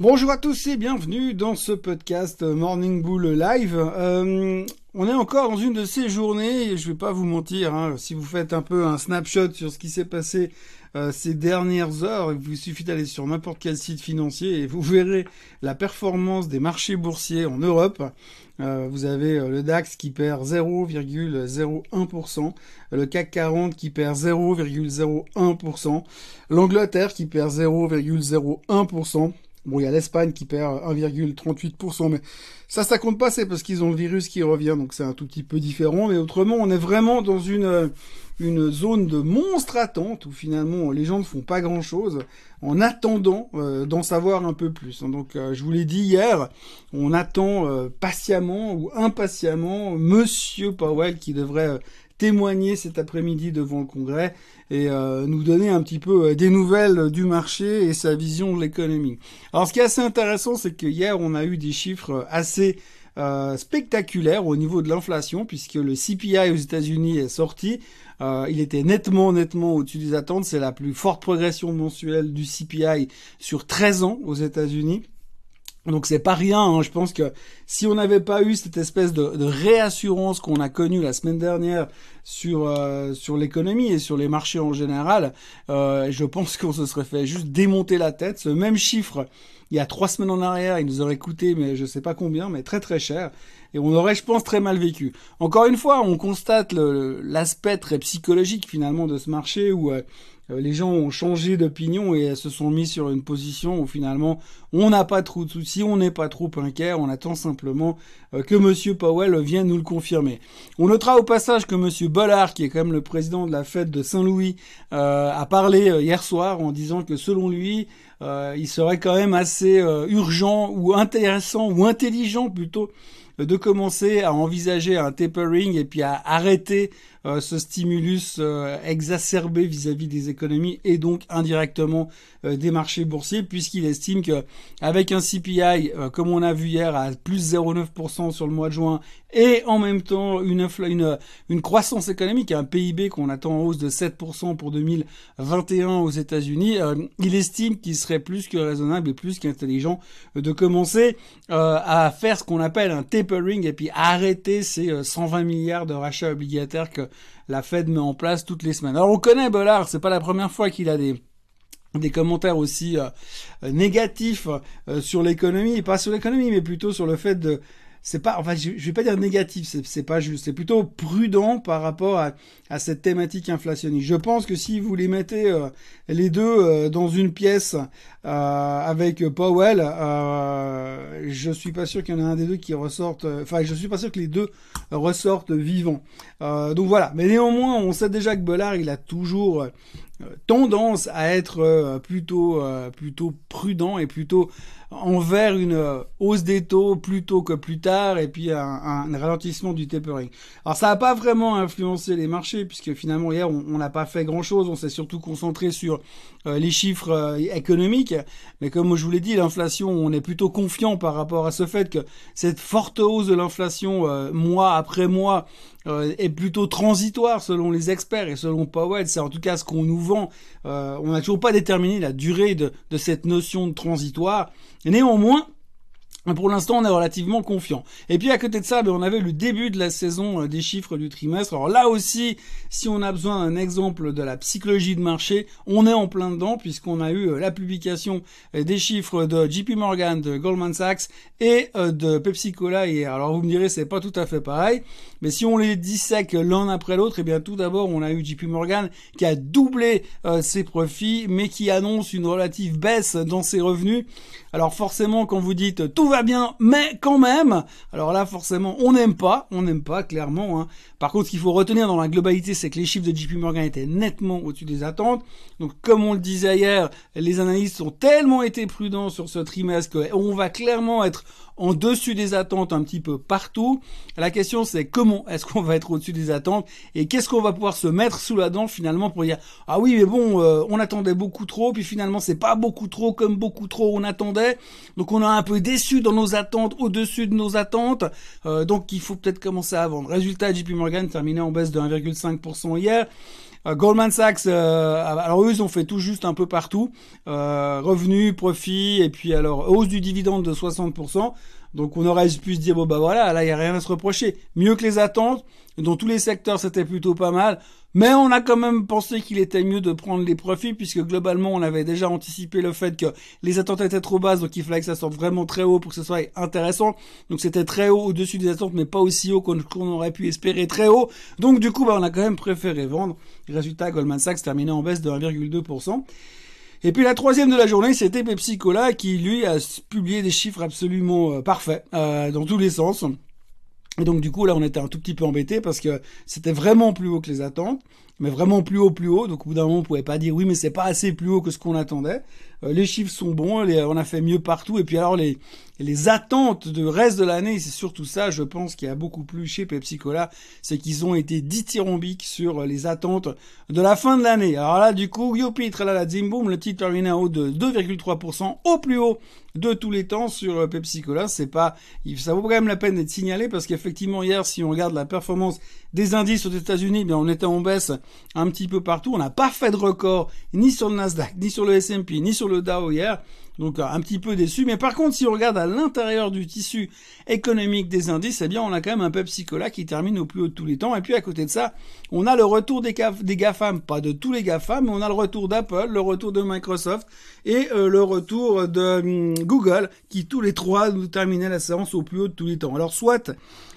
Bonjour à tous et bienvenue dans ce podcast Morning Bull Live. On est encore dans une de ces journées, et je vais pas vous mentir, si vous faites un peu un snapshot sur ce qui s'est passé ces dernières heures, il vous suffit d'aller sur n'importe quel site financier et vous verrez la performance des marchés boursiers en Europe. Vous avez le DAX qui perd 0,01%, le CAC 40 qui perd 0,01%, l'Angleterre qui perd 0,01%. Bon, il y a l'Espagne qui perd 1,38%, mais ça compte pas, c'est parce qu'ils ont le virus qui revient, donc c'est un tout petit peu différent. Mais autrement, on est vraiment dans une zone de monstre attente où finalement les gens ne font pas grand-chose en attendant d'en savoir un peu plus. Donc je vous l'ai dit hier, on attend patiemment ou impatiemment Monsieur Powell qui devrait témoigner cet après-midi devant le Congrès et nous donner un petit peu des nouvelles du marché et sa vision de l'économie. Alors ce qui est assez intéressant, c'est que hier on a eu des chiffres assez spectaculaires au niveau de l'inflation, puisque le CPI aux États-Unis est sorti. Il était nettement au-dessus des attentes. C'est la plus forte progression mensuelle du CPI sur 13 ans aux États-Unis. Donc c'est pas rien, Je pense que si on n'avait pas eu cette espèce de réassurance qu'on a connue la semaine dernière sur l'économie et sur les marchés en général, je pense qu'on se serait fait juste démonter la tête. Ce même chiffre, il y a 3 semaines en arrière, il nous aurait coûté, mais je sais pas combien, mais très très cher. Et on aurait, je pense, très mal vécu. Encore une fois, on constate l'aspect très psychologique finalement de ce marché où les gens ont changé d'opinion et se sont mis sur une position où finalement on n'a pas trop de soucis, on n'est pas trop inquiet, on attend simplement que Monsieur Powell vienne nous le confirmer. On notera au passage que Monsieur Bullard, qui est quand même le président de la Fed de Saint-Louis, a parlé hier soir en disant que selon lui, il serait quand même assez urgent ou intéressant ou intelligent plutôt de commencer à envisager un tapering et puis à arrêter ce stimulus exacerbé vis-à-vis des économies et donc indirectement des marchés boursiers, puisqu'il estime que avec un CPI comme on a vu hier à plus 0,9% sur le mois de juin et en même temps une croissance économique, un PIB qu'on attend en hausse de 7% pour 2021 aux États-Unis, il estime qu'il serait plus que raisonnable et plus qu'intelligent de commencer à faire ce qu'on appelle un tapering et puis arrêter ces 120 milliards de rachats obligataires que la Fed met en place toutes les semaines. Alors on connaît Bullard, c'est pas la première fois qu'il a des commentaires aussi négatifs sur l'économie, pas sur l'économie, mais plutôt sur le fait de... C'est pas, enfin, je vais pas dire négatif, c'est pas juste, c'est plutôt prudent par rapport à cette thématique inflationniste. Je pense que si vous les mettez les deux dans une pièce avec Powell, je suis pas sûr qu'il y en a un des deux qui ressorte. Enfin, je suis pas sûr que les deux ressortent vivants. Donc voilà. Mais néanmoins, on sait déjà que Bullard, il a toujours tendance à être plutôt prudent et plutôt envers une hausse des taux plus tôt que plus tard et puis un ralentissement du tapering. Alors ça n'a pas vraiment influencé les marchés puisque finalement hier on n'a pas fait grand chose, on s'est surtout concentré sur les chiffres économiques, mais comme je vous l'ai dit, l'inflation, on est plutôt confiant par rapport à ce fait que cette forte hausse de l'inflation mois après mois est plutôt transitoire selon les experts et selon Powell, c'est en tout cas ce qu'on nous vend. On n'a toujours pas déterminé la durée de cette notion de transitoire. Néanmoins, pour l'instant, on est relativement confiant. Et puis à côté de ça, on avait le début de la saison des chiffres du trimestre. Alors là aussi, si on a besoin d'un exemple de la psychologie de marché, on est en plein dedans puisqu'on a eu la publication des chiffres de JP Morgan, de Goldman Sachs et de Pepsi-Cola hier. Alors vous me direz, c'est pas tout à fait pareil, mais si on les dissèque l'un après l'autre, eh bien tout d'abord, on a eu JP Morgan qui a doublé ses profits, mais qui annonce une relative baisse dans ses revenus. Alors forcément, quand vous dites tout va bien, mais quand même, alors là forcément on n'aime pas clairement. Par contre, ce qu'il faut retenir dans la globalité, c'est que les chiffres de JP Morgan étaient nettement au-dessus des attentes. Donc comme on le disait hier, les analystes ont tellement été prudents sur ce trimestre qu'on va clairement être en dessus des attentes un petit peu partout. La question, c'est comment est-ce qu'on va être au-dessus des attentes et qu'est-ce qu'on va pouvoir se mettre sous la dent finalement pour dire « Ah oui, mais bon, on attendait beaucoup trop, puis finalement c'est pas beaucoup trop comme beaucoup trop on attendait, donc on a un peu déçu au-dessus de nos attentes, donc il faut peut-être commencer à vendre. Résultat, JP Morgan terminé en baisse de 1,5% hier. Goldman Sachs, alors eux, ils ont fait tout juste un peu partout. Revenus, profit, et puis alors hausse du dividende de 60%. Donc on aurait pu se dire, bon bah voilà, là il n'y a rien à se reprocher. Mieux que les attentes, dans tous les secteurs c'était plutôt pas mal. Mais on a quand même pensé qu'il était mieux de prendre les profits, puisque globalement on avait déjà anticipé le fait que les attentes étaient trop basses, donc il fallait que ça sorte vraiment très haut pour que ce soit intéressant. Donc c'était très haut au-dessus des attentes, mais pas aussi haut qu'on aurait pu espérer très haut. Donc du coup bah, on a quand même préféré vendre. Résultat, Goldman Sachs terminait en baisse de 1,2%. Et puis la troisième de la journée, c'était Pepsi-Cola qui, lui, a publié des chiffres absolument parfaits dans tous les sens. Et donc du coup, là, on était un tout petit peu embêtés parce que c'était vraiment plus haut que les attentes, mais vraiment plus haut. Donc au bout d'un moment, on pouvait pas dire oui, mais c'est pas assez plus haut que ce qu'on attendait. Les chiffres sont bons, on a fait mieux partout. Et puis alors les attentes de reste de l'année, c'est surtout ça, je pense, qui a beaucoup plu chez Pepsi-Cola, c'est qu'ils ont été dithyrambiques sur les attentes de la fin de l'année. Alors là, du coup, youpi, tralala, zimboum, le titre terminé en haut de 2,3%, au plus haut de tous les temps sur Pepsi-Cola. Ça vaut quand même la peine d'être signalé, parce qu'effectivement, hier, si on regarde la performance des indices aux États-Unis, bien, on était en baisse un petit peu partout. On n'a pas fait de record, ni sur le Nasdaq, ni sur le S&P, ni sur le Dow hier. Donc un petit peu déçu, mais par contre si on regarde à l'intérieur du tissu économique des indices, eh bien on a quand même un Pepsi-Cola qui termine au plus haut de tous les temps. Et puis à côté de ça, on a le retour des GAFAM, pas de tous les GAFAM, mais on a le retour d'Apple, le retour de Microsoft et le retour de Google, qui tous les trois nous terminaient la séance au plus haut de tous les temps. Alors soit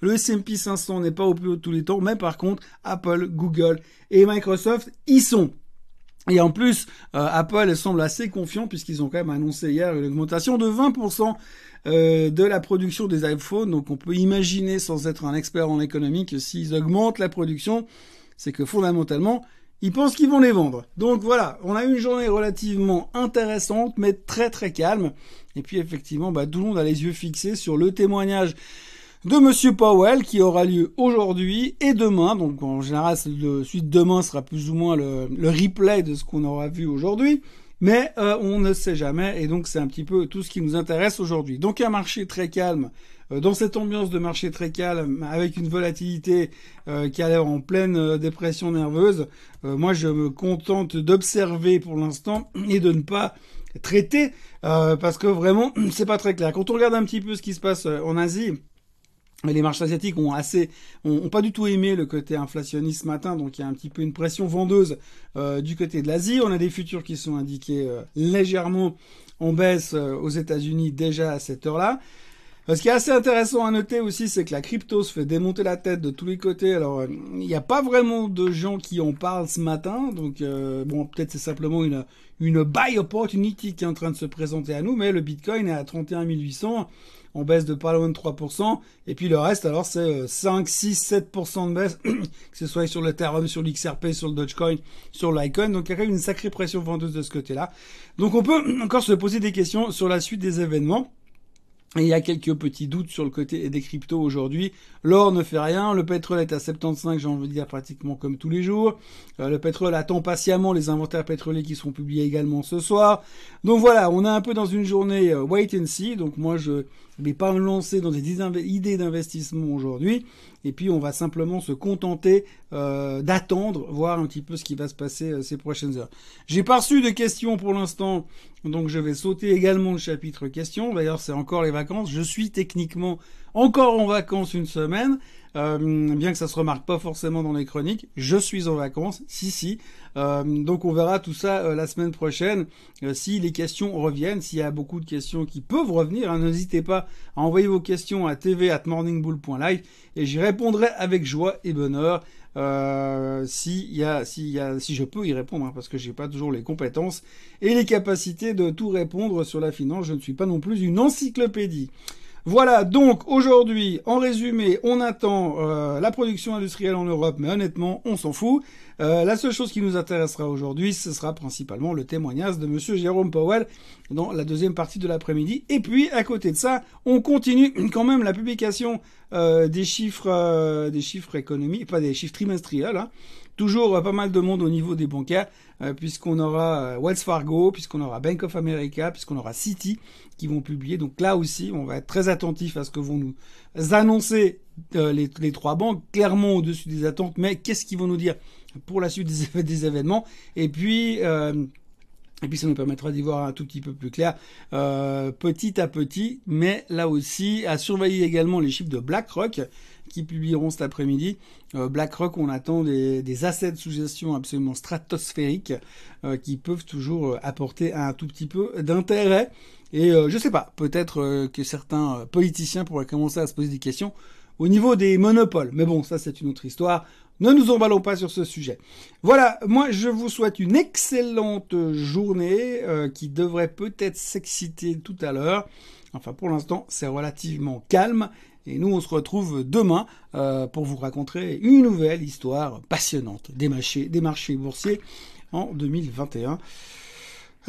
le S&P 500 n'est pas au plus haut de tous les temps, mais par contre Apple, Google et Microsoft y sont. Et en plus, Apple semble assez confiant, puisqu'ils ont quand même annoncé hier une augmentation de 20% de la production des iPhones. Donc on peut imaginer, sans être un expert en économie, que s'ils augmentent la production, c'est que fondamentalement, ils pensent qu'ils vont les vendre. Donc voilà, on a une journée relativement intéressante, mais très très calme. Et puis effectivement, bah, tout le monde a les yeux fixés sur le témoignage de Monsieur Powell, qui aura lieu aujourd'hui et demain. Donc en général, celui de demain sera plus ou moins le replay de ce qu'on aura vu aujourd'hui. Mais on ne sait jamais, et donc c'est un petit peu tout ce qui nous intéresse aujourd'hui. Donc un marché très calme, dans cette ambiance de marché très calme, avec une volatilité qui a l'air en pleine dépression nerveuse. Moi, je me contente d'observer pour l'instant et de ne pas traiter, parce que vraiment, c'est pas très clair. Quand on regarde un petit peu ce qui se passe en Asie, les marchés asiatiques ont pas du tout aimé le côté inflationniste ce matin, donc il y a un petit peu une pression vendeuse du côté de l'Asie. On a des futurs qui sont indiqués légèrement en baisse aux États-Unis déjà à cette heure-là. Ce qui est assez intéressant à noter aussi, c'est que la crypto se fait démonter la tête de tous les côtés. Alors, il n'y a pas vraiment de gens qui en parlent ce matin. Donc, bon, peut-être c'est simplement une buy opportunity qui est en train de se présenter à nous. Mais le Bitcoin est à 31 800, en baisse de pas loin de 3%. Et puis le reste, alors, c'est 5, 6, 7% de baisse, que ce soit sur l'Ethereum, sur l'XRP, sur le Dogecoin, sur l'Icon. Donc, il y a quand même une sacrée pression vendeuse de ce côté-là. Donc, on peut encore se poser des questions sur la suite des événements. Et il y a quelques petits doutes sur le côté des cryptos aujourd'hui. L'or ne fait rien, le pétrole est à 75, j'ai envie de dire pratiquement comme tous les jours. Le pétrole attend patiemment les inventaires pétroliers qui seront publiés également ce soir. Donc voilà, on est un peu dans une journée wait and see. Donc moi, je ne vais pas me lancer dans des idées d'investissement aujourd'hui. Et puis on va simplement se contenter d'attendre, voir un petit peu ce qui va se passer ces prochaines heures. J'ai pas reçu de questions pour l'instant, donc je vais sauter également le chapitre questions. D'ailleurs, c'est encore les vacances. Je suis techniquement encore en vacances une semaine, bien que ça se remarque pas forcément dans les chroniques. Je suis en vacances, si. Donc on verra tout ça la semaine prochaine, si les questions reviennent, s'il y a beaucoup de questions qui peuvent revenir. N'hésitez pas à envoyer vos questions à tv@morningbull.live et j'y répondrai avec joie et bonheur. Si je peux y répondre, hein, parce que j'ai pas toujours les compétences et les capacités de tout répondre sur la finance. Je ne suis pas non plus une encyclopédie. Voilà, donc aujourd'hui, en résumé, on attend la production industrielle en Europe, mais honnêtement, on s'en fout. La seule chose qui nous intéressera aujourd'hui, ce sera principalement le témoignage de Monsieur Jérôme Powell dans la deuxième partie de l'après-midi. Et puis, à côté de ça, on continue quand même la publication des chiffres économiques, pas des chiffres trimestriels, hein, toujours pas mal de monde au niveau des bancaires, puisqu'on aura Wells Fargo, puisqu'on aura Bank of America, puisqu'on aura Citi qui vont publier. Donc là aussi, on va être très attentif à ce que vont nous annoncer les trois banques, clairement au-dessus des attentes, mais qu'est-ce qu'ils vont nous dire pour la suite des événements. Et puis ça nous permettra d'y voir un tout petit peu plus clair petit à petit, mais là aussi à surveiller également les chiffres de BlackRock qui publieront cet après-midi. BlackRock, on attend des assets sous gestion absolument stratosphériques qui peuvent toujours apporter un tout petit peu d'intérêt. Et je sais pas, peut-être que certains politiciens pourraient commencer à se poser des questions au niveau des monopoles. Mais bon, ça c'est une autre histoire. Ne nous emballons pas sur ce sujet. Voilà, moi je vous souhaite une excellente journée qui devrait peut-être s'exciter tout à l'heure. Enfin pour l'instant c'est relativement calme et nous on se retrouve demain pour vous raconter une nouvelle histoire passionnante des marchés boursiers en 2021.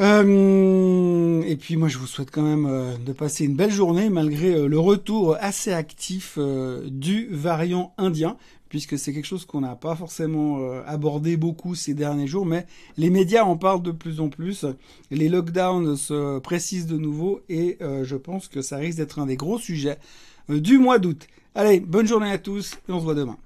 Et puis moi je vous souhaite quand même de passer une belle journée malgré le retour assez actif du variant indien, puisque c'est quelque chose qu'on n'a pas forcément abordé beaucoup ces derniers jours, mais les médias en parlent de plus en plus, les lockdowns se précisent de nouveau et je pense que ça risque d'être un des gros sujets du mois d'août. Allez, bonne journée à tous et on se voit demain.